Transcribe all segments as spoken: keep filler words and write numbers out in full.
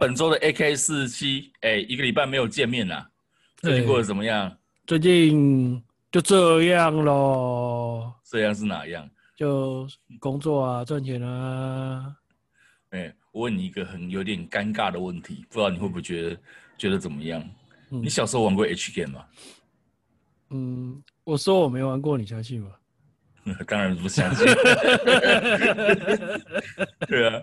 本周的 A K 四十七，哎，一个礼拜没有见面啦，最近过得怎么样？最近就这样咯。这样是哪样？就工作啊，赚钱啊。哎，我问你一个很有点尴尬的问题，不知道你会不会觉得觉得怎么样？嗯、你小时候玩过 H game 吗？嗯，我说我没玩过，你相信吗？当然不相信。对啊，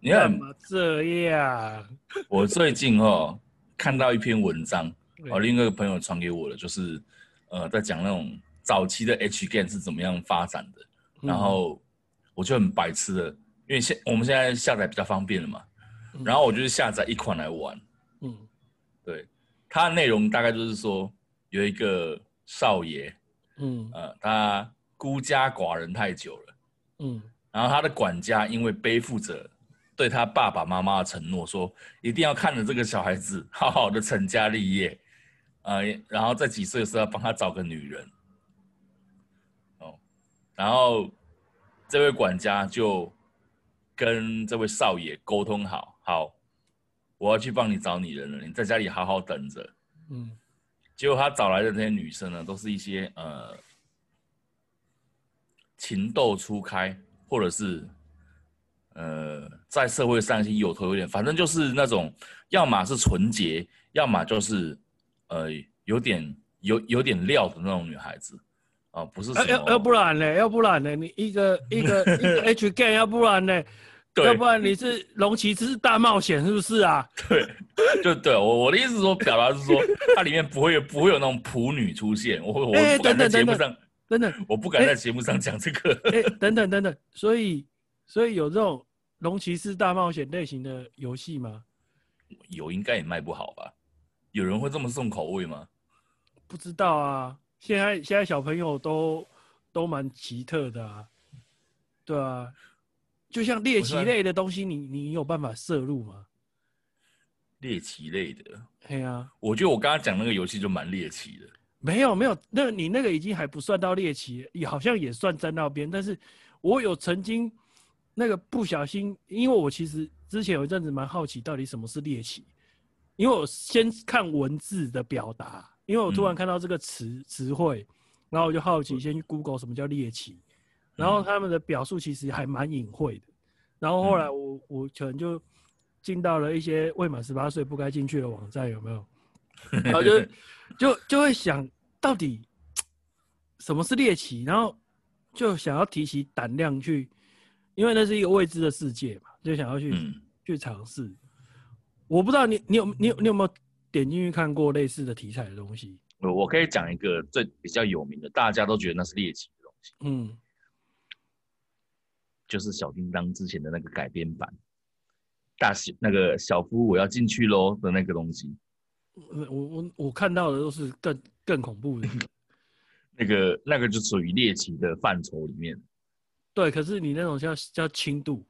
你看这样。我最近哦看到一篇文章，哦，另外一个朋友传给我的，就是呃在讲那种早期的 H game 是怎么样发展的，嗯、然后我就很白痴的，因为现我们现在下载比较方便了嘛，嗯、然后我就是下载一款来玩，嗯，对，它的内容大概就是说有一个少爷。嗯呃，他孤家寡人太久了，嗯，然后他的管家因为背负着对他爸爸妈妈的承诺，说一定要看着这个小孩子好好的成家立业，呃，然后在几岁的时候帮他找个女人，哦，然后这位管家就跟这位少爷沟通好，好，我要去帮你找女人了，你在家里好好等着，嗯。结果他找来的那些女生呢，都是一些呃情窦初开，或者是呃在社会上有头有脸，反正就是那种要么是纯洁，要么就是呃有点有有点料的那种女孩子啊、呃，不是什么、啊要。要不然呢？要不然呢？你一个一个一个 H game， 要不然呢？要不然你是龙骑士大冒险是不是啊？对，就对我我的意思说，表达是说，它里面不会不会有那种普女出现，我我不敢在节目上，等等，我不敢在节目上讲这个。哎，等等等等，所以所以有这种龙骑士大冒险类型的游戏吗？有，应该也卖不好吧？有人会这么重口味吗？不知道啊，现在现在小朋友都都蛮奇特的啊，对啊。就像猎奇类的东西你，你你有办法摄入吗？猎奇类的，对啊，我觉得我刚刚讲那个游戏就蛮猎奇的。没有没有，那你那个已经还不算到猎奇，也好像也算沾到边。但是我有曾经那个不小心，因为我其实之前有一阵子蛮好奇到底什么是猎奇，因为我先看文字的表达，因为我突然看到这个词词汇，然后我就好奇先去 Google 什么叫猎奇。然后他们的表述其实还蛮隐晦的，然后后来我、嗯、我可能就进到了一些未满十八岁不该进去的网站，有没有？然后就就就会想到底什么是猎奇，然后就想要提起胆量去，因为那是一个未知的世界嘛，就想要去、嗯、去尝试。我不知道你你有你有你有没有点进去看过类似的题材的东西？我可以讲一个最比较有名的，大家都觉得那是猎奇的东西。嗯。就是小叮当之前的那个改编版，大小那个小夫我要进去喽的那个东西，我我我看到的都是更更恐怖的，那个那个就属于猎奇的范畴里面。对，可是你那种叫叫轻度，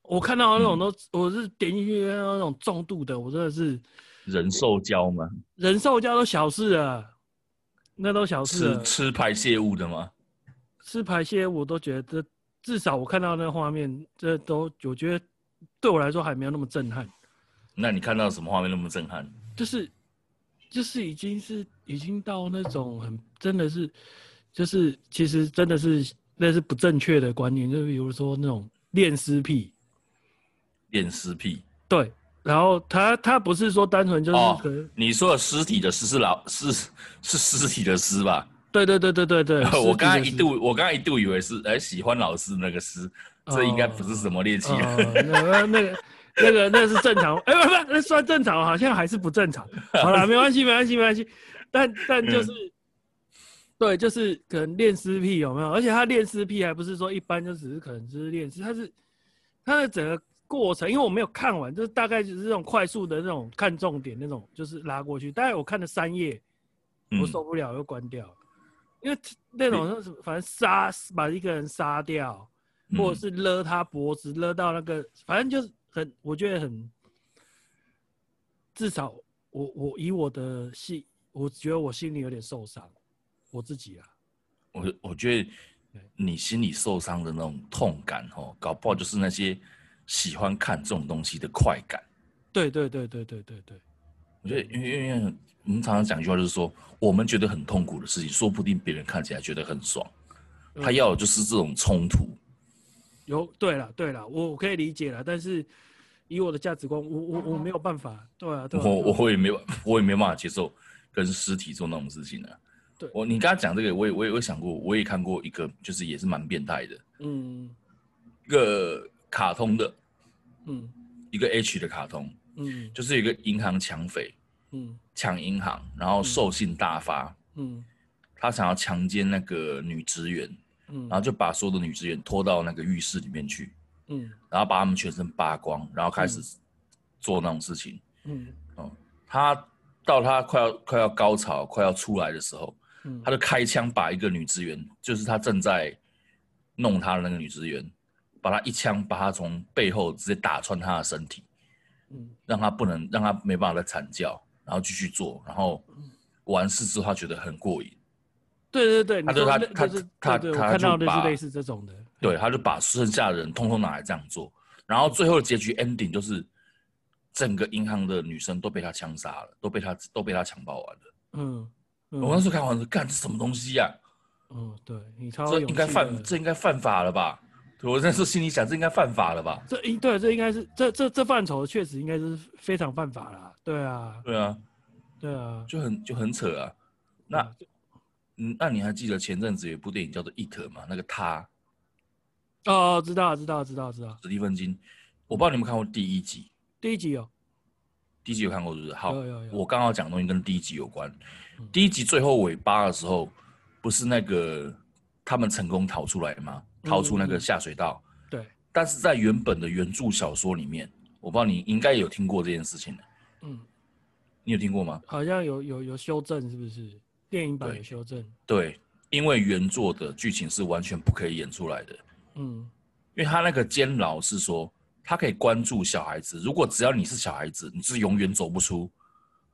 我看到那种都、嗯、我是点进去那种重度的，我真的是人兽交吗？人兽交都小事啊，那都小事了。吃吃排泄物的吗？吃排泄物我都觉得。至少我看到那个画面，这都我觉得对我来说还没有那么震撼。那你看到什么画面那么震撼？就是就是已经是已经到那种很真的是，就是其实真的是那是不正确的观念，就比如说那种恋尸癖。恋尸癖。对，然后他他不是说单纯就是、哦、你说的尸体的尸是老是是尸体的尸吧？对对对对对对，我刚刚一度，我刚刚一度以为是哎、欸、喜欢老师那个诗，这应该不是什么猎奇、哦哦。那个那个那个那是正常，哎、欸、不不，那算正常，好像还是不正常。好啦，没关系没关系没关系，但但就是，嗯、对，就是可能恋尸癖有没有？而且他恋尸癖还不是说一般就只是可能只是恋尸，他是他的整个过程，因为我没有看完，就是大概就是这种快速的那种看重点那种，就是拉过去。大概我看了三页，我受不了又关掉。嗯因为那种反正杀把一个人杀掉，或者是勒他脖子，勒到那个，反正就是很，我觉得很，至少我我以我的心，我觉得我心里有点受伤，我自己啊。我我觉得你心里受伤的那种痛感哦，搞不好就是那些喜欢看这种东西的快感。对对对对对对对。我觉得，因为因为我们常常讲一句话，就是说，我们觉得很痛苦的事情，说不定别人看起来觉得很爽。他要的就是这种冲突。有，对了对了，我可以理解了，但是以我的价值观，我我我没有办法。对啊，对啊。我我也没我也没办法接受跟尸体做那种事情啊。对，我你刚刚讲这个，我也我也我也想过，我也看过一个，就是也是蛮变态的，嗯，一个卡通的，嗯，一个 H 的卡通。嗯，就是一个银行抢匪，嗯，抢银行，然后兽性大发，嗯，他想要强奸那个女职员，嗯，然后就把所有的女职员拖到那个浴室里面去，嗯，然后把他们全身扒光，然后开始做那种事情，嗯，哦、嗯，他到他快要快要高潮、快要出来的时候，嗯，他就开枪把一个女职员，就是他正在弄他的那个女职员，把他一枪把他从背后直接打穿他的身体。让他不能，让他没办法再惨叫，然后继续做，然后完事之后他觉得很过瘾。对对对，他就他他他他看到的是类似这种的。对，他就把剩下的人通通拿来这样做，然后最后的结局 ending 就是整个银行的女生都被他枪杀了，都被他都被他强暴完了。嗯，嗯我那时候看完说，干这什么东西呀、啊？嗯，对你超有勇气的，这应该犯，这应该犯法了吧？我那时候心里想，这应该犯法了吧？这对，这应该是这这这范畴确实应该是非常犯法啦。对啊，对啊，对啊，就很就很扯啊。那，嗯，那你还记得前阵子有一部电影叫做《It》吗？那个他，哦，知道知道知道知道。史蒂芬金，我不知道你们看过第一集。第一集有，第一集有看过是不是？好，有有有我刚好讲的东西跟第一集有关。嗯、第一集最后尾巴的时候，不是那个他们成功逃出来吗？逃出那个下水道，嗯、对。但是在原本的原著小说里面，我不知道你应该有听过这件事情的。嗯，你有听过吗？好像有有有修正，是不是？电影版有修正。对，对因为原作的剧情是完全不可以演出来的。嗯，因为他那个监牢是说，他可以关注小孩子，如果只要你是小孩子，你是永远走不出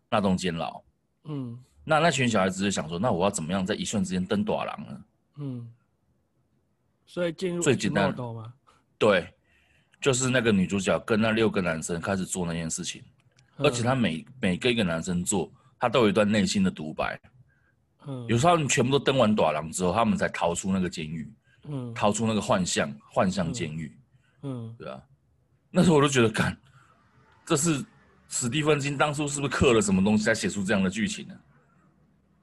那栋监牢。嗯，那那群小孩子就想说，那我要怎么样在一瞬之间登大人呢？嗯。所以进入最简单的，对，就是那个女主角跟那六个男生开始做那件事情，而且她每每跟一个男生做，她都有一段内心的独白。嗯，有时候他们全部都登完大人之后，他们才逃出那个监狱，嗯，逃出那个幻象幻象监狱。嗯，对啊。那时候我就觉得，干，这是史蒂芬金当初是不是刻了什么东西才写出这样的剧情呢、啊？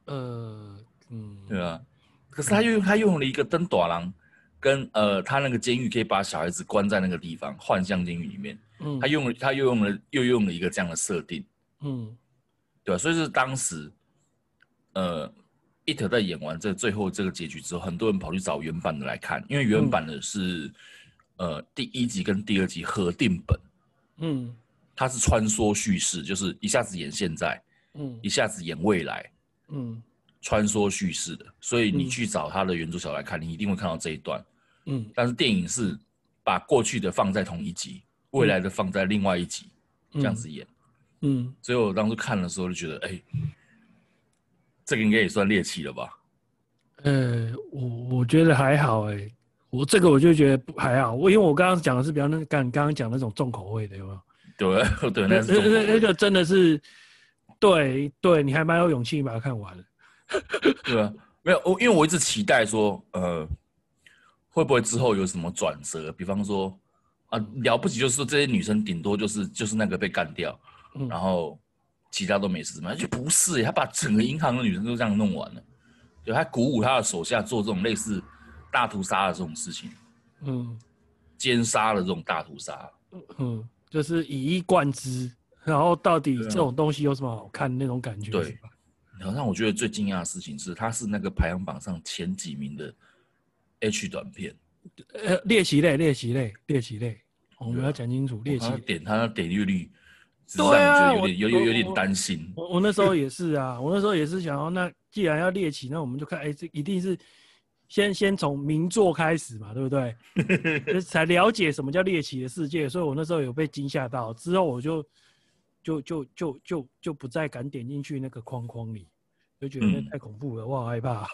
呃，嗯，对啊。可是他又他用了一个登大人。跟呃，他那个监狱可以把小孩子关在那个地方，幻象监狱里面。嗯，他用了，他又用了，又用了一个这样的设定。嗯，对、啊、所以是当时，呃 ，It 在演完这最后这个结局之后，很多人跑去找原版的来看，因为原版的是、嗯、呃第一集跟第二集合订本。嗯，它是穿梭叙事，就是一下子演现在，嗯，一下子演未来，嗯，穿梭叙事的。所以你去找他的原著小来看，嗯、你一定会看到这一段。嗯，但是电影是把过去的放在同一集，未来的放在另外一集，嗯、这样子演。嗯，所以我当初看的时候就觉得，哎、欸，这个应该也算猎奇了吧？呃，我我觉得还好、欸，哎，我这个我就觉得还好，我因为我刚刚讲的是比较那刚刚讲那种重口味的，有没有？对对，那是重口味那那个真的是，对对，你还蛮有勇气把它看完了。对啊，没有，因为我一直期待说，呃。会不会之后有什么转折？比方说，啊，了不起就是说这些女生顶多就是就是那个被干掉，嗯、然后其他都没事嘛？就不是、欸，他把整个银行的女生都这样弄完了，对，他鼓舞他的手下做这种类似大屠杀的这种事情，嗯，奸杀的这种大屠杀，嗯，就是以一贯之，然后到底这种东西有什么好看那种感觉？对，然后让我觉得最惊讶的事情是，他是那个排行榜上前几名的。H 短片，呃，猎奇类，猎奇类，猎奇类，我们要讲清楚。猎奇点它的点阅率，对啊，有点有有有点担心。我我那时候也是啊，我那时候也是想要，那既然要猎奇，那我们就看，哎，这一定是先先从名作开始嘛，对不对？才了解什么叫猎奇的世界，所以我那时候有被惊吓到，之后我就就就就就就不再敢点进去那个框框里，就觉得那太恐怖了，我好害怕。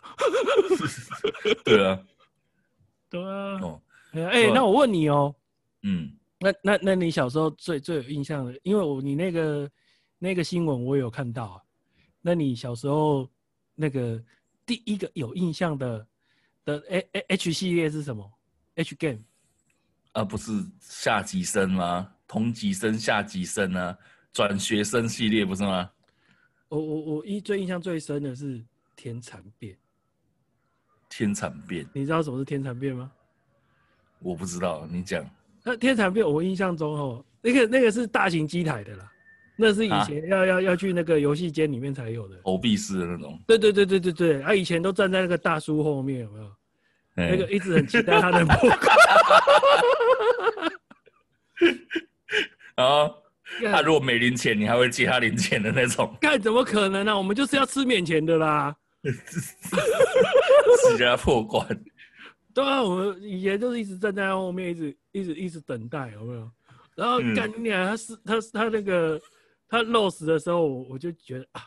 对啊。对啊，哎、哦欸，那我问你哦，嗯，那那那你小时候最最有印象的，因为我你那个那个新闻我有看到、啊，那你小时候那个第一个有印象的的 H 系列是什么 ？H game 啊，不是下级生吗？同级生、下级生啊，转学生系列不是吗？我我我一最印象最深的是天蠶变。天蠶变，你知道什么是天蠶变吗？我不知道，你讲。那天蠶变，我印象中哦，那个那个是大型机台的啦，那是以前要、啊、要要去那个游戏间里面才有的，投币式的那种。对对对对对对，啊，以前都站在那个大叔后面，有没有？欸、那个一直很期待他的播。啊，他如果没零钱，你还会借他零钱的那种？干怎么可能呢、啊？我们就是要吃免钱的啦。直接破关。对啊，我们以前就是一直站在后面，一直一直一直等待，有没有？然后干你娘，他是他他那个他漏食的时候，我就觉得啊，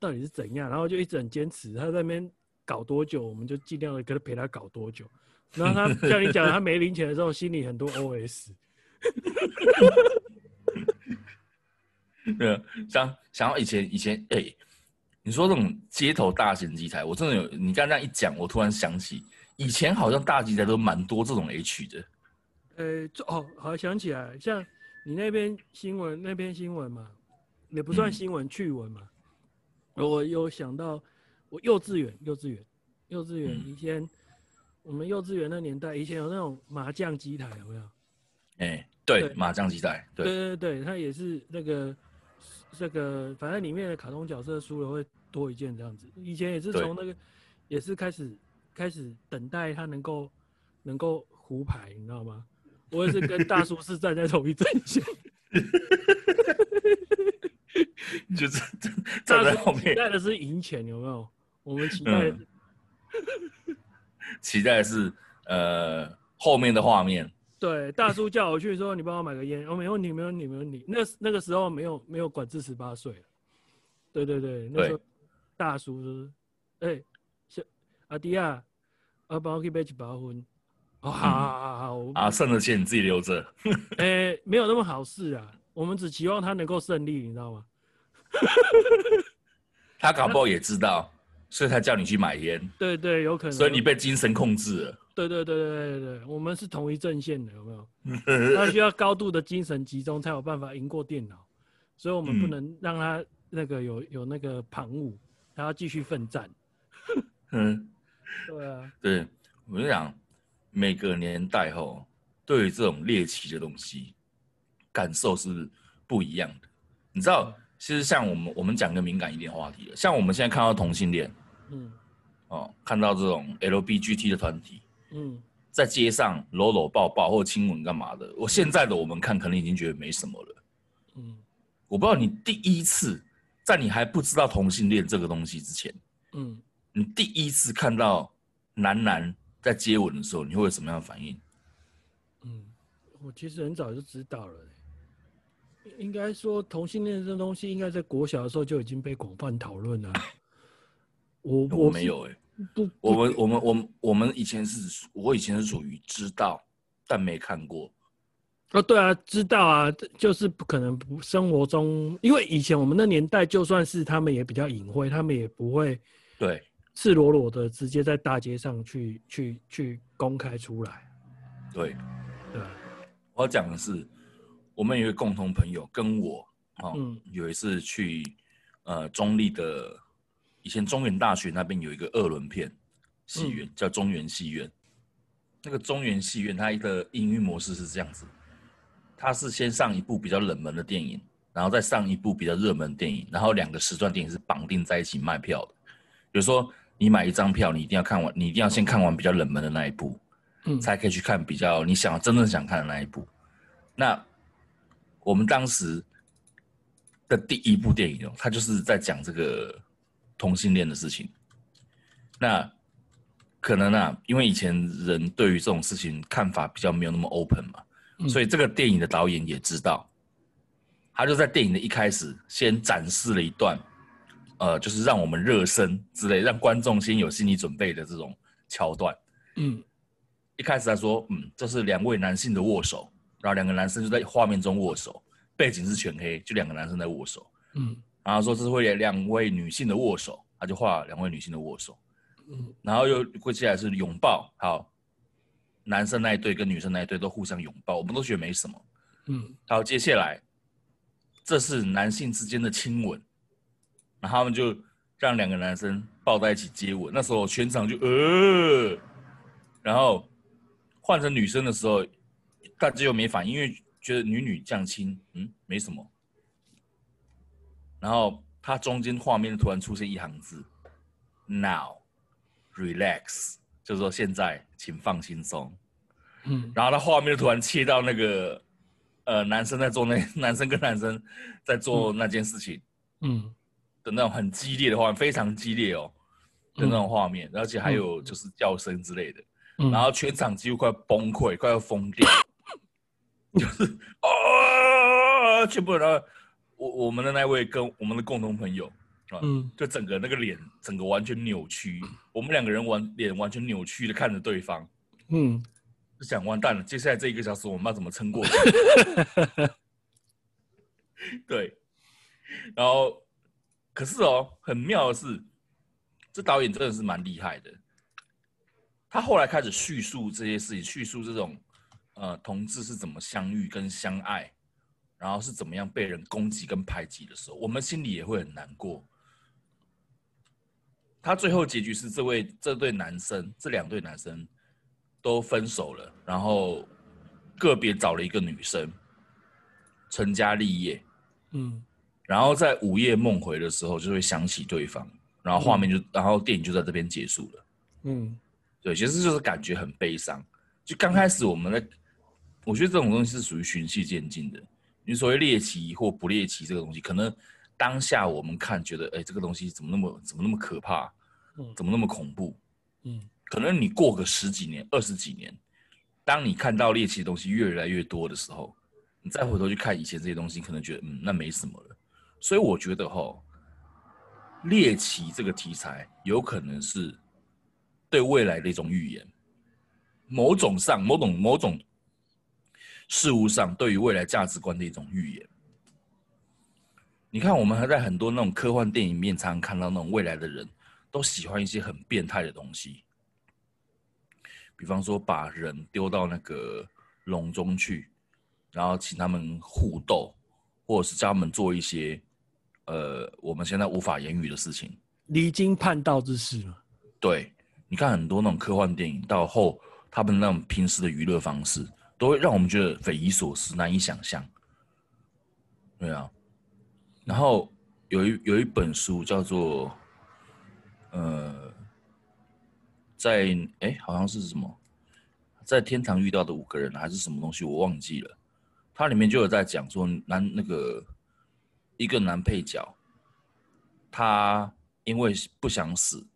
到底是怎样？然后就一直很坚持，他在那边搞多久，我们就尽量的跟他陪他搞多久。然后他像你讲，他没零钱的时候，心里很多 O S。对，想想到以前以前哎。欸你说这种街头大型机台，我真的有你刚刚一讲，我突然想起以前好像大机台都蛮多这种 H 的。呃，哦，好想起来，像你那边新闻那边新闻嘛，也不算新闻、嗯、趣闻嘛。我有想到我幼稚园幼稚园幼稚园、嗯、以前我们幼稚园那年代，以前有那种麻将机台，有没有？哎、欸，对，对麻将机台，对对对对，它也是那个。这个反正里面的卡通角色输了会多一件这样子，以前也是从那个也是开始开始等待他能够能够胡牌，你知道吗？我也是跟大叔是站在同一阵线，就是站在后面。期待的是赢钱，有没有？我们期待的是、嗯、期待的是呃后面的画面。对，大叔叫我去说，你帮我买个烟，我、哦、没问题，没问题，没问题。那那个时候没有没有管制十八岁，对对对，那时候大叔就是，哎、欸，阿迪啊，我帮我去买一包烟，哦，好好好，嗯、啊，剩的钱你自己留着。哎、欸，没有那么好事啊，我们只期望他能够胜利，你知道吗？他搞不好也知道，所以他叫你去买烟。對， 对对，有可能。所以你被精神控制了。对对对对对对，我们是同一阵线的，有没有？他需要高度的精神集中才有办法赢过电脑，所以我们不能让他那个有有那个旁骛，他要继续奋战。嗯，对啊，对，我就想每个年代吼，对于这种猎奇的东西，感受是不一样的。你知道，其实像我们我们讲个敏感一点话题了，像我们现在看到同性恋，嗯，哦，看到这种 L B G T 的团体。嗯，在街上搂搂抱抱或亲吻干嘛的？我现在的我们看，可能已经觉得没什么了。嗯，我不知道你第一次在你还不知道同性恋这个东西之前，嗯，你第一次看到男男在接吻的时候，你会有什么样的反应？嗯，我其实很早就知道了、欸，应该说同性恋这东西，应该在国小的时候就已经被广泛讨论了。我我没有哎、欸。我们我们我们我们以前是，我以前是属于知道但没看过。哦，对啊，知道啊，就是不可能不生活中，因为以前我们那年代，就算是他们也比较隐晦，他们也不会对赤裸裸的直接在大街上去去去公开出来。对，对。我要讲的是，我们有一个共同朋友跟我、哦嗯、有一次去呃中立的。以前中原大学那边有一个二轮片戏院、嗯，叫中原戏院。那个中原戏院它的营运模式是这样子：它是先上一部比较冷门的电影，然后再上一部比较热门的电影，然后两个时段电影是绑定在一起卖票的。比如说，你买一张票，你一定要看完，你一定要先看完比较冷门的那一部，嗯、才可以去看比较你想真正想看的那一部。那我们当时的第一部电影，它就是在讲这个。同性恋的事情，那可能啊，因为以前人对于这种事情看法比较没有那么 open 嘛、嗯，所以这个电影的导演也知道，他就在电影的一开始先展示了一段，呃，就是让我们热身之类，让观众先有心理准备的这种桥段。嗯，一开始他说，嗯，这是两位男性的握手，然后两个男生就在画面中握手，背景是全黑，就两个男生在握手。嗯，然后说这是为两位女性的握手，他就画两位女性的握手。嗯，然后又接下来是拥抱，好，男生那一对跟女生那一对都互相拥抱，我们都觉得没什么。嗯，好，接下来这是男性之间的亲吻，然后他们就让两个男生抱在一起接吻，那时候全场就呃，然后换成女生的时候，大家又没反应，因为觉得女女这样亲，嗯，没什么。然后他中间画面突然出现一行字 ：Now, relax， 就是说现在请放轻松。嗯，然后他画面突然切到那个呃男生在做那男生跟男生在做那件事情，嗯。嗯的那种很激烈的画面，非常激烈哦的那种画面，嗯、而且还有就是叫声之类的，嗯、然后全场几乎快崩溃，快要疯掉，就是啊，全部人，我我们的那位跟我们的共同朋友啊，嗯、就整个那个脸，整个完全扭曲，我们两个人完脸完全扭曲的看着对方，嗯，就想完蛋了，接下来这一个小时我们要怎么撑过去？对，然后。可是哦，很妙的是，这导演真的是蛮厉害的。他后来开始叙述这些事情，叙述这种呃同志是怎么相遇跟相爱，然后是怎么样被人攻击跟排挤的时候，我们心里也会很难过。他最后结局是这位这对男生，这两对男生都分手了，然后个别找了一个女生，成家立业，嗯。然后在午夜梦回的时候，就会想起对方，然后画面就，嗯、然后电影就在这边结束了。嗯，对，其实就是感觉很悲伤。就刚开始我们在，嗯、我觉得这种东西是属于循序渐进的。你所谓猎奇或不猎奇这个东西，可能当下我们看觉得，哎，这个东西怎么那么怎么那么可怕，嗯、怎么那么恐怖？嗯，可能你过个十几年、二十几年，当你看到猎奇的东西越来越多的时候，你再回头去看以前这些东西，可能觉得，嗯，那没什么了。所以我觉得吼，猎奇这个题材有可能是对未来的一种预言，某种上、某种某种事物上对于未来价值观的一种预言。你看，我们还在很多那种科幻电影里面常常看到那种未来的人都喜欢一些很变态的东西，比方说把人丢到那个笼中去，然后请他们互斗。或者是叫他们做一些，呃，我们现在无法言语的事情，离经叛道之事嘛。对，你看很多那种科幻电影，到后他们那种平时的娱乐方式，都会让我们觉得匪夷所思、难以想象。对啊，然后有一有一本书叫做，呃，在哎好像是什么，在天堂遇到的五个人还是什么东西，我忘记了。它里面就有在讲说男那个一个男配角，他因为不想死，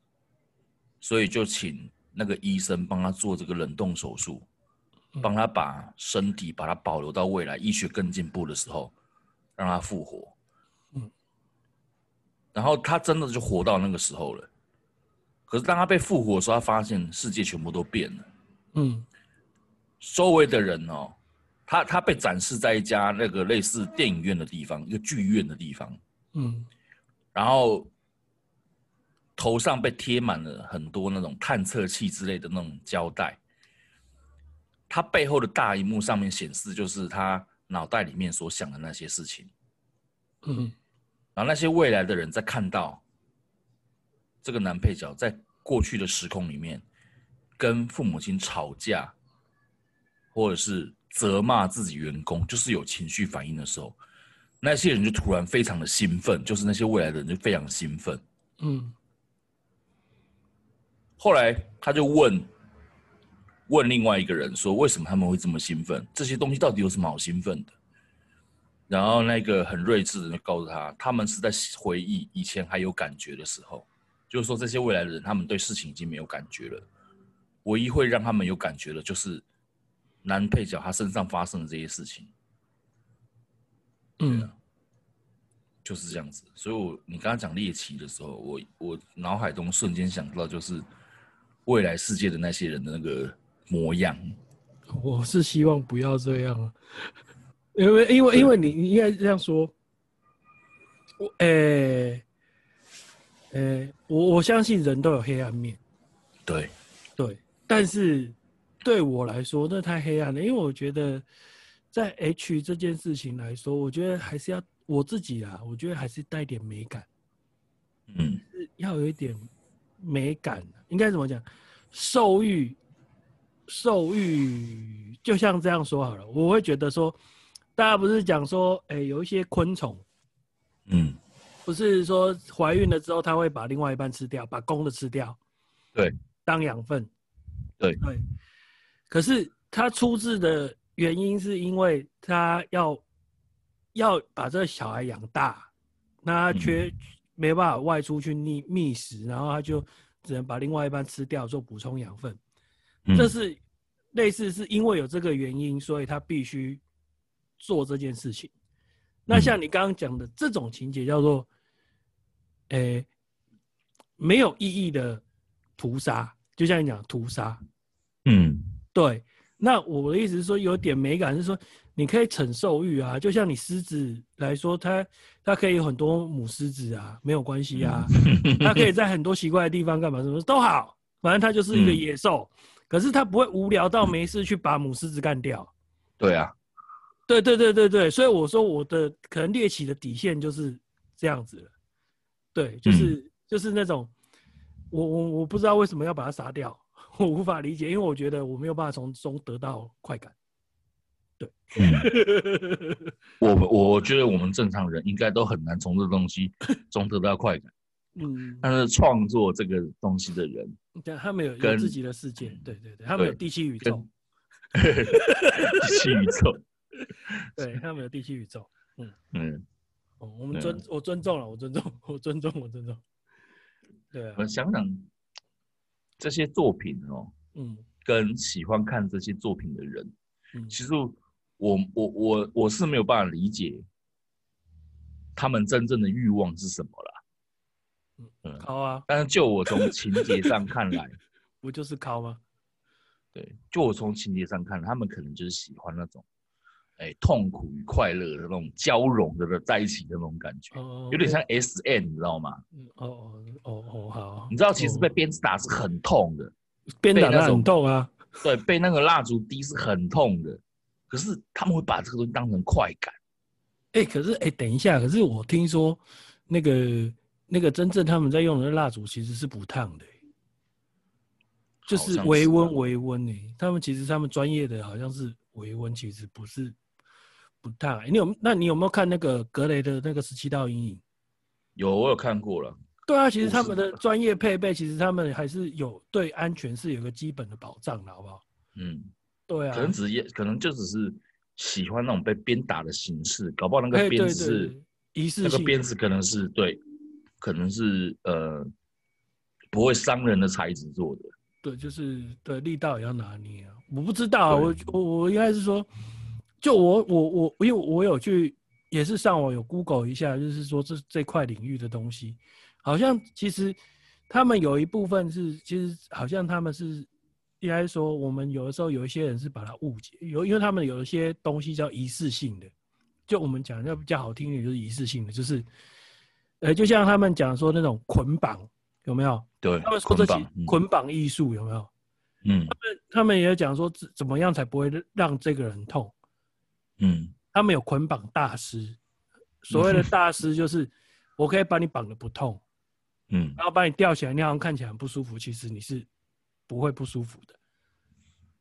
所以就请那个医生帮他做这个冷冻手术，帮他把身体把它保留到未来医学更进步的时候，让他复活。嗯，然后他真的就活到那个时候了。可是当他被复活的时候，他发现世界全部都变了。嗯，周围的人哦。他, 他被展示在一家那个类似电影院的地方，一个剧院的地方，嗯，然后头上被贴满了很多那种探测器之类的那种胶带。他背后的大荧幕上面显示就是他脑袋里面所想的那些事情，嗯，然后那些未来的人在看到这个男配角在过去的时空里面跟父母亲吵架，或者是责骂自己员工，就是有情绪反应的时候，那些人就突然非常的兴奋，就是那些未来的人就非常兴奋。嗯。后来他就问，问另外一个人说，为什么他们会这么兴奋？这些东西到底有什么好兴奋的？然后那个很睿智的人就告诉他，他们是在回忆以前还有感觉的时候，就是说这些未来的人，他们对事情已经没有感觉了，唯一会让他们有感觉的就是。男配角他身上发生的这些事情，嗯，啊、就是这样子。所以我你刚刚讲猎奇的时候，我我脑海中瞬间想到就是未来世界的那些人的那个模样。我是希望不要这样啊，因为因为因为你应该这样说，我诶诶，我我相信人都有黑暗面，对对，但是对我来说那太黑暗了，因为我觉得在 H 这件事情来说，我觉得还是要我自己啊，我觉得还是带点美感，嗯，要有一点美感，应该怎么讲？受欲。受欲就像这样说好了，我会觉得说，大家不是讲说，哎、欸，有一些昆虫，嗯，不是说怀孕了之后，它会把另外一半吃掉，把公的吃掉，对，当养分，对对。可是它出自的原因是因为它要要把这小孩养大，那它缺、嗯、没办法外出去觅觅食，然后它就只能把另外一半吃掉做补充养分。这是类似是因为有这个原因，所以他必须做这件事情。那像你刚刚讲的这种情节叫做，诶、欸，没有意义的屠杀，就像你讲屠杀，嗯，对。那我的意思是说，有点美感是说，你可以承受欲啊，就像你狮子来说，它它可以有很多母狮子啊，没有关系啊，它可以在很多奇怪的地方干嘛，什么都好，反正它就是一个野兽。嗯，可是他不会无聊到没事去把母狮子干掉。对啊，对对对对对，所以我说我的可能猎奇的底线就是这样子了。对，就是、嗯、就是那种，我我我不知道为什么要把它杀掉，我无法理解，因为我觉得我没有办法从中得到快感。对，嗯、我我觉得我们正常人应该都很难从这东西中得到快感。嗯，但是创作这个东西的人，他们有有自己的世界，对对对，他们有第七宇宙，第七宇宙，对，他们有第七宇宙，嗯嗯，我们尊、嗯、我尊重了，我尊重，我尊重，我尊重，对啊，我想想这些作品哦，嗯，跟喜欢看这些作品的人，嗯、其实我我我我是没有办法理解他们真正的欲望是什么啦。嗯，靠啊！但是就我从情节上看来，不就是靠吗？对，就我从情节上看，他们可能就是喜欢那种，哎、欸，痛苦与快乐的那种交融的在一起的那种感觉，哦、有点像 S N， 你知道吗？哦哦哦哦，好。你知道其实被鞭子打是很痛的，鞭打那很痛啊。对，被那个蜡烛滴是很痛的，可是他们会把这个东西当成快感。哎、欸，可是哎、欸，等一下，可是我听说那个。那个真正他们在用的蜡烛其实是不烫的、欸，就是微温微温诶、欸。他们其实他们专业的好像是微温，其实不是不烫、欸。你有那你有没有看那个格雷的那个十七道阴影？有，我有看过了。对啊，其实他们的专业配备，其实他们还是有对安全是有个基本的保障的，好不好？嗯，对啊。可能只可能就只是喜欢那种被鞭打的形式，搞不好那个鞭子是仪式性，那个鞭子可能是对。可能是呃不会伤人的材质做的，对，就是对力道也要拿捏啊。我不知道、啊，我我我应该是说，就我我我因为我有去也是上网有 Google 一下，就是说这这块领域的东西，好像其实他们有一部分是，其实好像他们是应该说我们有的时候有一些人是把它误解，有因为他们有一些东西叫仪式性的，就我们讲要比较好听的就是仪式性的，就是。呃，就像他们讲说那种捆绑有没有？对，他们说这些捆绑艺术有没有？嗯，他们他们也讲说怎么样才不会让这个人痛？嗯，他们有捆绑大师，所谓的大师就是我可以把你绑得不痛，嗯，然后把你吊起来，你好像看起来很不舒服，其实你是不会不舒服的。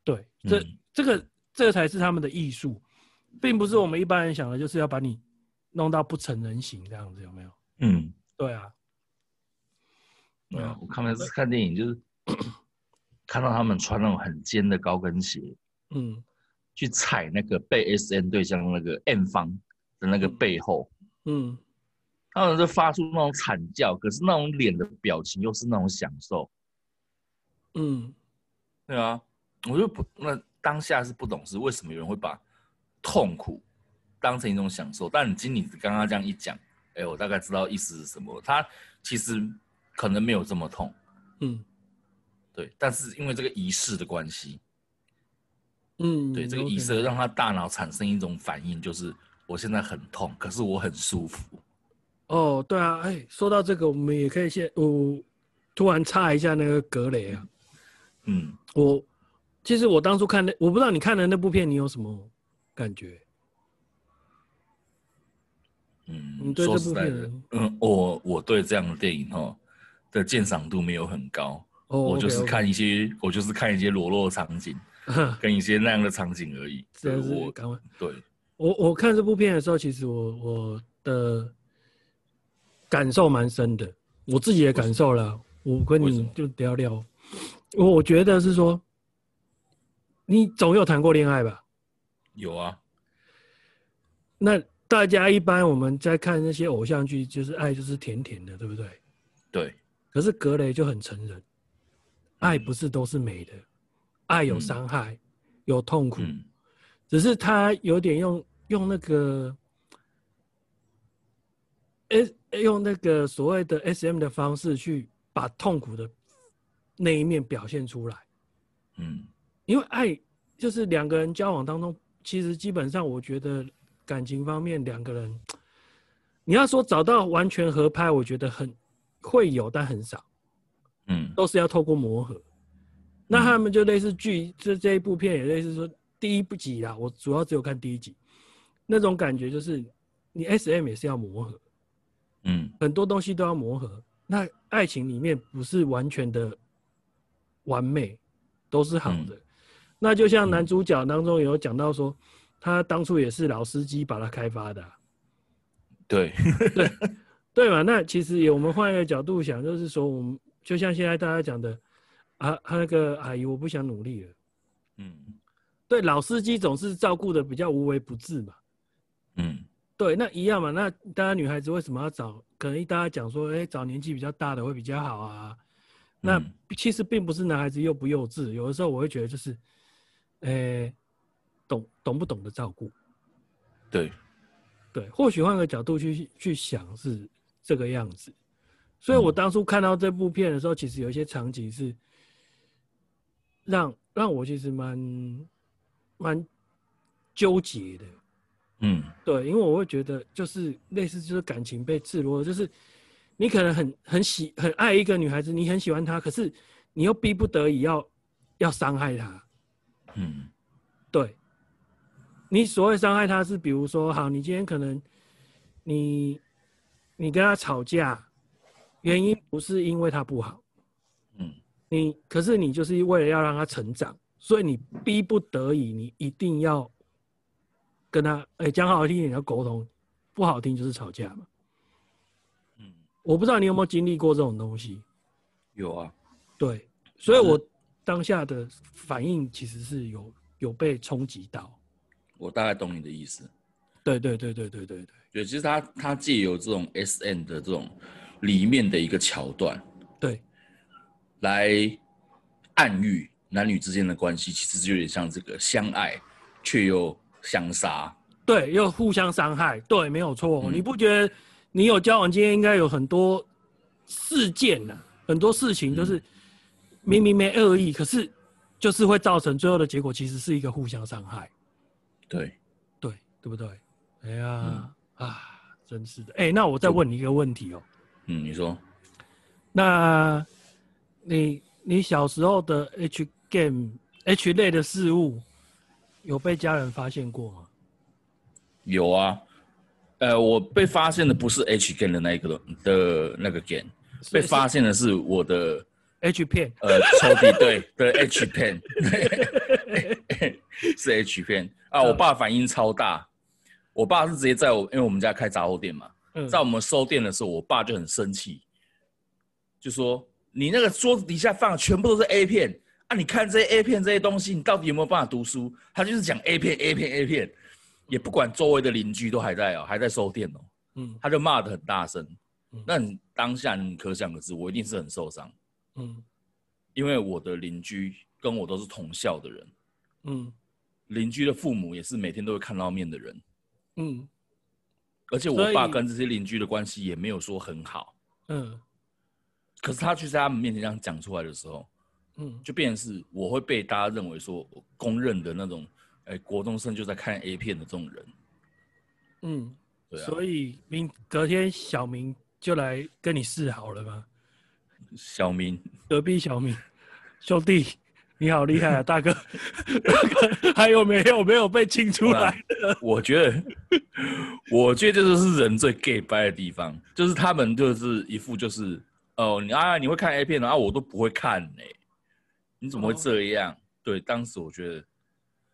对，这、嗯、这个这个才是他们的艺术，并不是我们一般人想的，就是要把你弄到不成人形这样子，有没有？嗯，对啊，对啊，我看每次看电影就是看到他们穿那种很尖的高跟鞋，嗯，去踩那个被 S N 对象那个 M 方的那个背后，嗯，他们就发出那种惨叫，可是那种脸的表情又是那种享受，嗯，对啊，我就不那当下是不懂是为什么有人会把痛苦当成一种享受，但你经理刚刚这样一讲。哎、欸，我大概知道意思是什么。他其实可能没有这么痛，嗯，对。但是因为这个仪式的关系，嗯，对，这个以色让他大脑产生一种反应，就是我现在很痛，可是我很舒服。哦，对啊，哎，说到这个，我们也可以先，我突然插一下那个格雷啊。嗯，我其实我当初看的，我不知道你看的那部片，你有什么感觉？嗯，你对这部片，嗯，我我对这样的电影哈的鉴赏度没有很高，哦、我就是看一些， okay, okay 我就是看一些裸露场景。跟一些那样的场景而已。对，我对我我看这部片的时候，其实我我的感受蛮深的，我自己的感受啦。我跟你就聊聊，我觉得是说，你总有谈过恋爱吧？有啊。那大家一般我们在看那些偶像剧，就是爱就是甜甜的，对不对？对。可是格雷就很成人，爱不是都是美的。爱有伤害、嗯，有痛苦、嗯，只是他有点用用那个，用那个所谓的 S M 的方式去把痛苦的那一面表现出来。嗯，因为爱就是两个人交往当中，其实基本上我觉得感情方面两个人，你要说找到完全合拍，我觉得很会有，但很少。嗯，都是要透过磨合。那他们就类似剧，这这一部片也类似说第一集啦，我主要只有看第一集，那种感觉就是你 S M 也是要磨合，嗯，很多东西都要磨合。那爱情里面不是完全的完美，都是好的。嗯、那就像男主角当中有讲到说，他当初也是老司机把他开发的、啊，对对对嘛。那其实也我们换一个角度想，就是说我们就像现在大家讲的。啊，他那个阿姨，我不想努力了。嗯，对，老司机总是照顾的比较无微不至嘛。嗯，对，那一样嘛。那大家女孩子为什么要找？可能大家讲说，哎、欸，找年纪比较大的会比较好啊。那、嗯、其实并不是男孩子幼不幼稚，有的时候我会觉得就是，哎、欸，懂懂不懂得照顾？对，对，或许换个角度去去想是这个样子。所以我当初看到这部片的时候，嗯、其实有一些场景是。让让我其实蛮蛮纠结的，嗯，对，因为我会觉得就是类似就是感情被赤裸，就是你可能很很喜很爱一个女孩子，你很喜欢她，可是你又逼不得已要要伤害她，嗯，对，你所谓伤害她是比如说，好，你今天可能你你跟她吵架，原因不是因为她不好。你可是你就是为了要让他成长，所以你逼不得已，你一定要跟他，哎、欸，讲好听一点要沟通，不好听就是吵架嘛。嗯，我不知道你有没有经历过这种东西。有啊，对，所以我当下的反应其实是有有被冲击到。我大概懂你的意思。对对对对对对对，对，其实他他藉由这种 S M 的这种里面的一个桥段，对。来暗喻男女之间的关系，其实就有点像这个相爱却又相杀，对，又互相伤害，对，没有错、嗯。你不觉得你有交往经验，应该有很多事件呢、啊？很多事情就是明明没恶意、嗯，可是就是会造成最后的结果，其实是一个互相伤害。对，对，对不对？哎呀、嗯、啊，真是的。哎，那我再问你一个问题哦。嗯，你说。那。你你小时候的 H game H 类的事物，有被家人发现过吗？有啊，呃，我被发现的不是 H game 的那个的那个 game， 被发现的是我的 H 片，呃，抽屉对对 H 片，是 H 片啊！我爸反应超大，我爸是直接在我因为我们家开杂货店嘛、嗯，在我们收店的时候，我爸就很生气，就说。你那个桌子底下放的全部都是 A 片啊！你看这些 A 片这些东西，你到底有没有办法读书？他就是讲 A 片 A 片 A 片，也不管周围的邻居都还在哦、喔，还在收店哦、喔。嗯，他就骂得很大声、嗯。那你当下你可想而知，我一定是很受伤。嗯，因为我的邻居跟我都是同校的人。嗯，邻居的父母也是每天都会看到面的人。嗯，而且我爸跟这些邻居的关系也没有说很好。嗯。可是他却在他们面前这样讲出来的时候，嗯，就变成是我会被大家认为说公认的那种，哎、欸，国中生就在看 A 片的这种人，嗯，对啊，所以明隔天小明就来跟你示好了吗？小明，隔壁小明，兄弟，你好厉害啊，大哥，大哥，还有没有没有被清出来的？我觉得，我觉得这就是人最 gay 掰的地方，就是他们就是一副就是。哦，你啊，你会看 A 片啊？我都不会看呢、欸，你怎么会这样？哦、对，当时我觉得，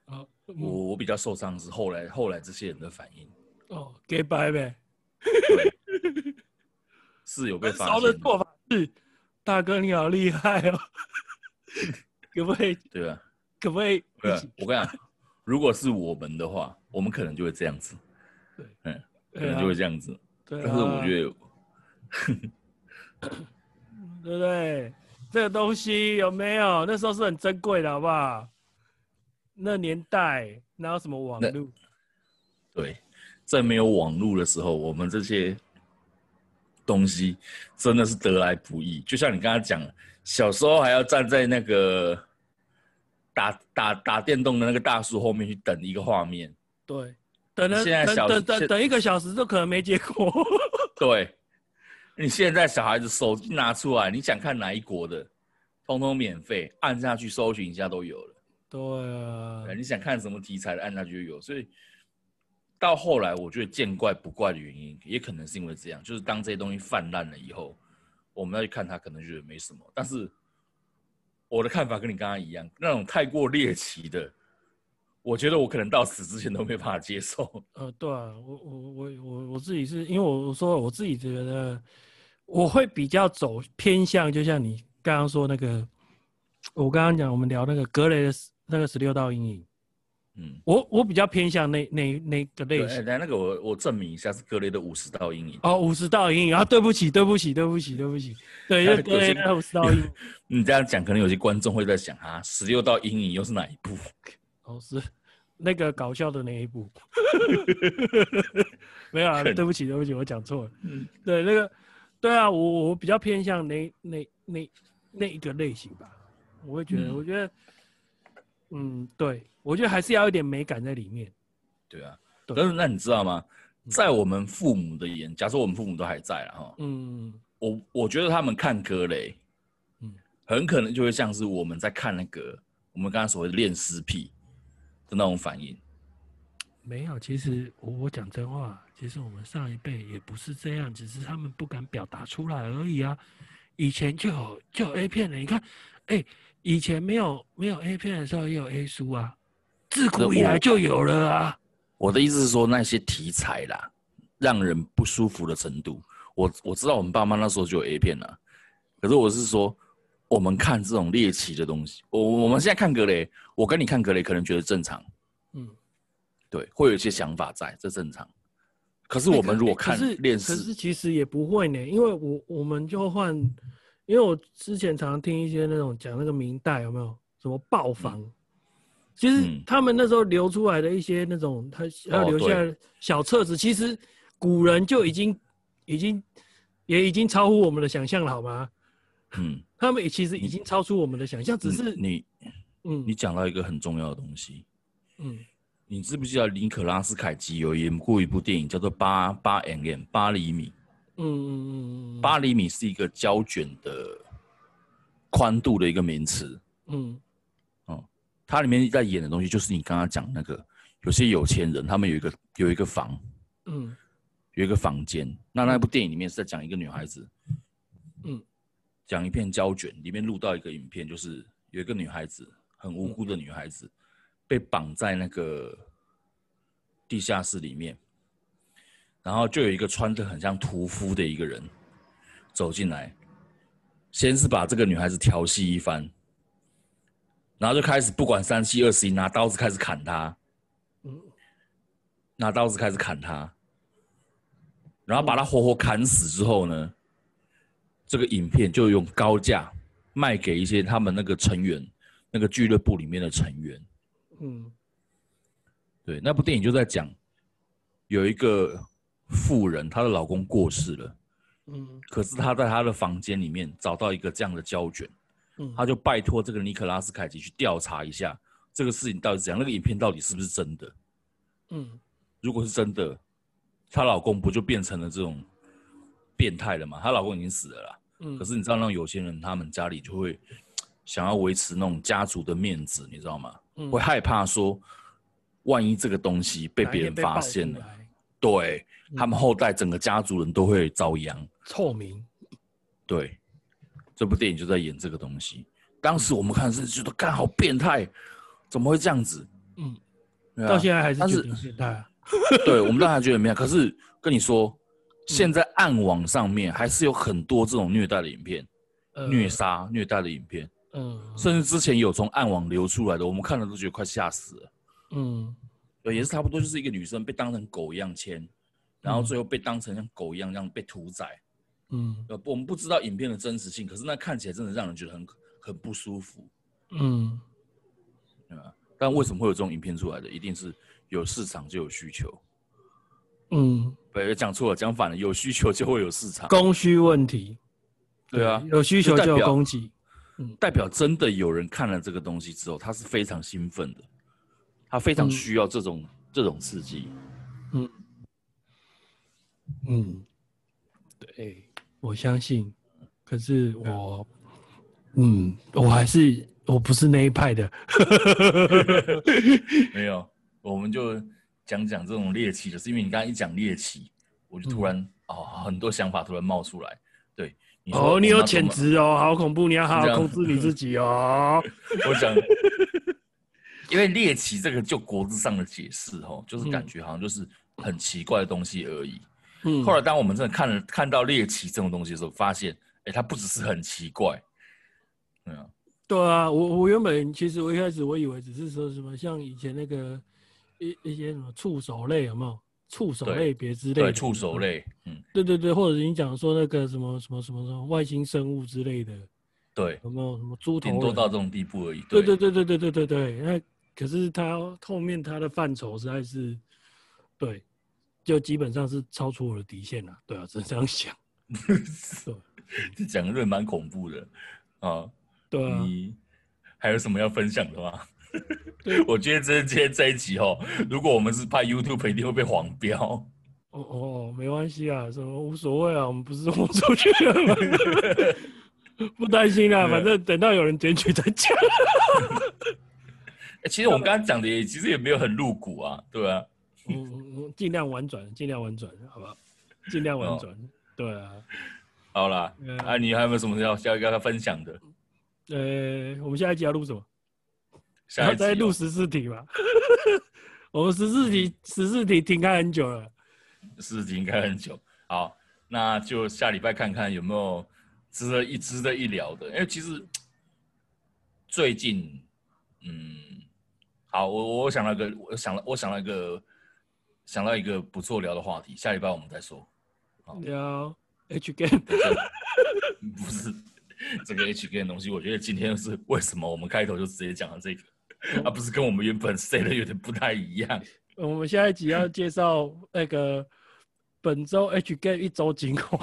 哦嗯、我我比较受伤是后来后来这些人的反应。哦 ，gay bye 呗，是有被发现的。烧的做法是，大哥你好厉害哦，可不可以？对啊，可不可以？对啊，我跟你讲，如果是我们的话，我们可能就会这样子，对，嗯，可能就会这样子。对啊、但是我觉得。对不对？这个东西有没有？那时候是很珍贵的，好不好？那年代哪有什么网路？对，在没有网路的时候，我们这些东西真的是得来不易。就像你刚才讲，小时候还要站在那个打打打电动的那个大叔后面去等一个画面，对，等了等等等等一个小时都可能没结果。对。你现在小孩子手机拿出来，你想看哪一国的，通通免费，按下去搜寻一下都有了。对啊，对，你想看什么题材的，按下去就有。所以到后来，我觉得见怪不怪的原因，也可能是因为这样，就是当这些东西泛滥了以后，我们要去看它，可能觉得没什么。但是我的看法跟你刚刚一样，那种太过猎奇的，我觉得我可能到死之前都没办法接受。呃，对啊，我我我我我自己是因为我说我自己觉得我会比较走偏向，就像你刚刚说那个，我刚刚讲我们聊那个格雷的那个十六道阴影，嗯，我我比较偏向那那那个类型。来，那个我我证明一下是格雷的五十道阴影。哦，五十道阴影啊！对不起，对不起，对不起，对不起，对，就是格雷的五十道阴影。你这样讲，可能有些观众会在想啊，十六道阴影又是哪一部？哦，是那个搞笑的那一部，没有啊，对不起，对不起，我讲错了。嗯，对，那个，对啊，我我比较偏向那那那那一个类型吧。我会觉得，嗯、我觉得，嗯，对，我觉得还是要有一点美感在里面。对啊，对，但是那你知道吗？在我们父母的眼，假设我们父母都还在了哈，嗯，我我觉得他们看格雷，嗯，很可能就会像是我们在看那个我们刚刚所谓的恋尸癖。的那种反应，没有。其实我讲真话，其实我们上一辈也不是这样，只是他们不敢表达出来而已啊。以前就有就有 A 片了，你看，哎、欸，以前没有没有 A 片的时候也有 A 书啊，自古以来就有了啊。我, 我的意思是说，那些题材啦，让人不舒服的程度，我我知道我们爸妈那时候就有 A 片啦，可是我是说。我们看这种猎奇的东西，我我们现在看格雷，我跟你看格雷可能觉得正常，嗯，对，会有一些想法在，这正常。可是我们如果看恋尸、欸，可是其实也不会呢，因为我我们就换，因为我之前常常听一些那种讲那个明代有没有什么豹房、嗯，其实他们那时候流出来的一些那种，他他留下的小册子、哦，其实古人就已经已经也已经超乎我们的想象了，好吗？嗯，他们其实已经超出我们的想象，只是你，嗯，你讲到一个很重要的东西，嗯，你知不知道尼可拉斯凯奇有演过一部电影叫做八八 mm 八厘米，嗯嗯嗯嗯，八厘米是一个胶卷的宽度的一个名词，嗯，哦、嗯，它里面在演的东西就是你刚刚讲那个，有些有钱人他们有一个有一个房，嗯，有一个房间，那那部电影里面是在讲一个女孩子，嗯。讲一片胶卷，里面录到一个影片，就是有一个女孩子，很无辜的女孩子，被绑在那个地下室里面，然后就有一个穿得很像屠夫的一个人走进来，先是把这个女孩子调戏一番，然后就开始不管三七二十一，拿刀子开始砍她，拿刀子开始砍她，然后把她活活砍死之后呢？这个影片就用高价卖给一些他们那个成员，那个俱乐部里面的成员。嗯，对，那部电影就在讲，有一个妇人，她的老公过世了，嗯，可是她在她的房间里面找到一个这样的胶卷，嗯、他就拜托这个尼可拉斯凯奇去调查一下这个事情到底怎样，那个影片到底是不是真的？嗯，如果是真的，她老公不就变成了这种变态了吗？她老公已经死了啦。嗯，可是你知道，那有些人他们家里就会想要维持那种家族的面子，你知道吗？嗯、会害怕说，万一这个东西被别人发现了，对、嗯、他们后代整个家族人都会遭殃、臭名。对，这部电影就在演这个东西。当时我们看是觉得，干好变态。怎么会这样子？嗯，啊、到现在还是觉得变态啊！对，我们当然觉得没有。可是跟你说，嗯、现在暗网上面还是有很多这种虐待的影片、呃、虐杀、虐待的影片。嗯、呃，甚至之前有从暗网流出来的，我们看了都觉得快吓死了。嗯，对，也是差不多，就是一个女生被当成狗一样牵，然后最后被当成像狗一样这样被屠宰。嗯，我们不知道影片的真实性，可是那看起来真的让人觉得很很不舒服。嗯。但为什么会有这种影片出来的？一定是有市场就有需求。嗯，对，讲错了，讲反了，有需求就会有市场，供需问题。对啊，有需求就有供给，代表真的有人看了这个东西之后，他是非常兴奋的，他非常需要这种、嗯、这种刺激。嗯嗯，对，我相信。可是我，嗯，我还是。我不是那一派的，没有，我们就讲讲这种猎奇的，是因为你刚才一讲猎奇，我就突然、嗯哦、很多想法突然冒出来。对，你哦，你有潜质哦，好恐怖，你要好好控制你自己哦。我讲，因为猎奇这个就国字上的解释、哦、就是感觉好像就是很奇怪的东西而已。嗯、后来当我们真的 看, 看到猎奇这种东西的时候，发现，哎，它不只是很奇怪，嗯啊对啊，我我原本其实我一开始我以为只是说什么像以前那个一一些什么触手类有没有？触手类别之类的，对触手类，嗯，对对对，或者你讲说那个什么什么什么什么外星生物之类的，对，有没有什么猪头人？顶多到这种地步而已。对对对对对对对对，那可是它后面它的范畴实在是，对，就基本上是超出我的底线了。对啊，只能这样想。这讲的蛮恐怖的啊。对啊、你还有什么要分享的吗？我觉得这今天这一集哦，如果我们是拍 YouTube， 一定会被黄标。哦哦，没关系啊，什么无所谓啊，我们不是豁出去了吗？不担心啦，反正等到有人检举再讲、欸。其实我们刚刚讲的也其实也没有很露骨啊，对啊，嗯，尽量婉转，尽量婉转，好不好？尽量婉转，哦、对啊。好啦，嗯、啊，你还有没有什么要要跟他分享的？呃，我们下一集要录什么？下一集再录十四题吧。我们十四题，十四题停开很久了。十四题停开很久。好，那就下礼拜看看有没有值得一值得一聊的。因为其实最近，嗯，好，我我想到一个，我想到我想到一个，想到一个不错聊的话题。下礼拜我们再说。聊 H game 不是。这个 H K 的东西，我觉得今天是为什么我们开头就直接讲了这个，而、嗯啊、不是跟我们原本 say 的有点不太一样。我们下一集要介绍那个本周 H K 一周精华。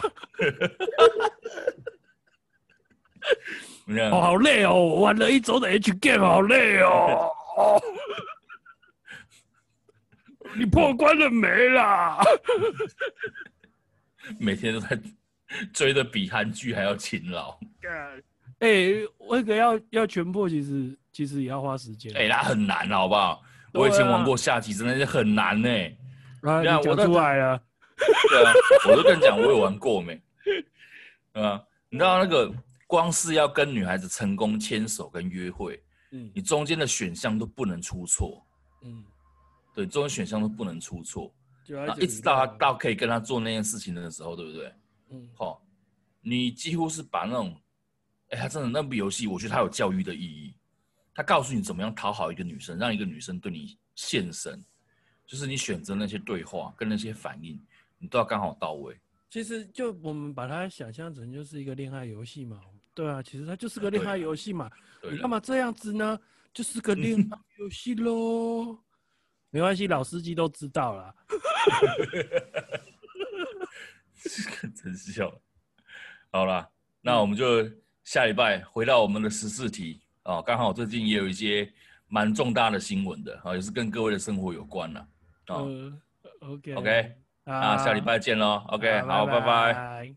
哦，好累哦，我玩了一周的 H K 好累哦。你破关了没啦？每天都在。追的比韩剧还要勤劳。哎、欸，那个要要全破，其实其实也要花时间。哎、欸，那很难，好不好？啊、我以前玩过下棋，真的是很难呢、欸。啊，你讲出来了。对啊，我都跟你讲，我有玩过没？啊，你知道那个光是要跟女孩子成功牵手跟约会，嗯、你中间的选项都不能出错。嗯，对，中间选项都不能出错。一直到他到可以跟他做那件事情的时候，对不对？嗯，好、哦，你几乎是把那种，哎、欸，他真的那部游戏，我觉得它有教育的意义。他告诉你怎么样讨好一个女生，让一个女生对你献身，就是你选择那些对话跟那些反应，你都要刚好到位。其实就我们把它想象成就是一个恋爱游戏嘛，对啊，其实它就是个恋爱游戏嘛。你干嘛这样子呢？就是个恋爱游戏喽。没关系，老司机都知道啦。真笑，好啦，那我们就下礼拜回到我们的十四题啊，刚好最近也有一些蛮重大的新闻的啊，也是跟各位的生活有关了啊。OK OK， 那下礼拜见喽。OK， 好，拜拜。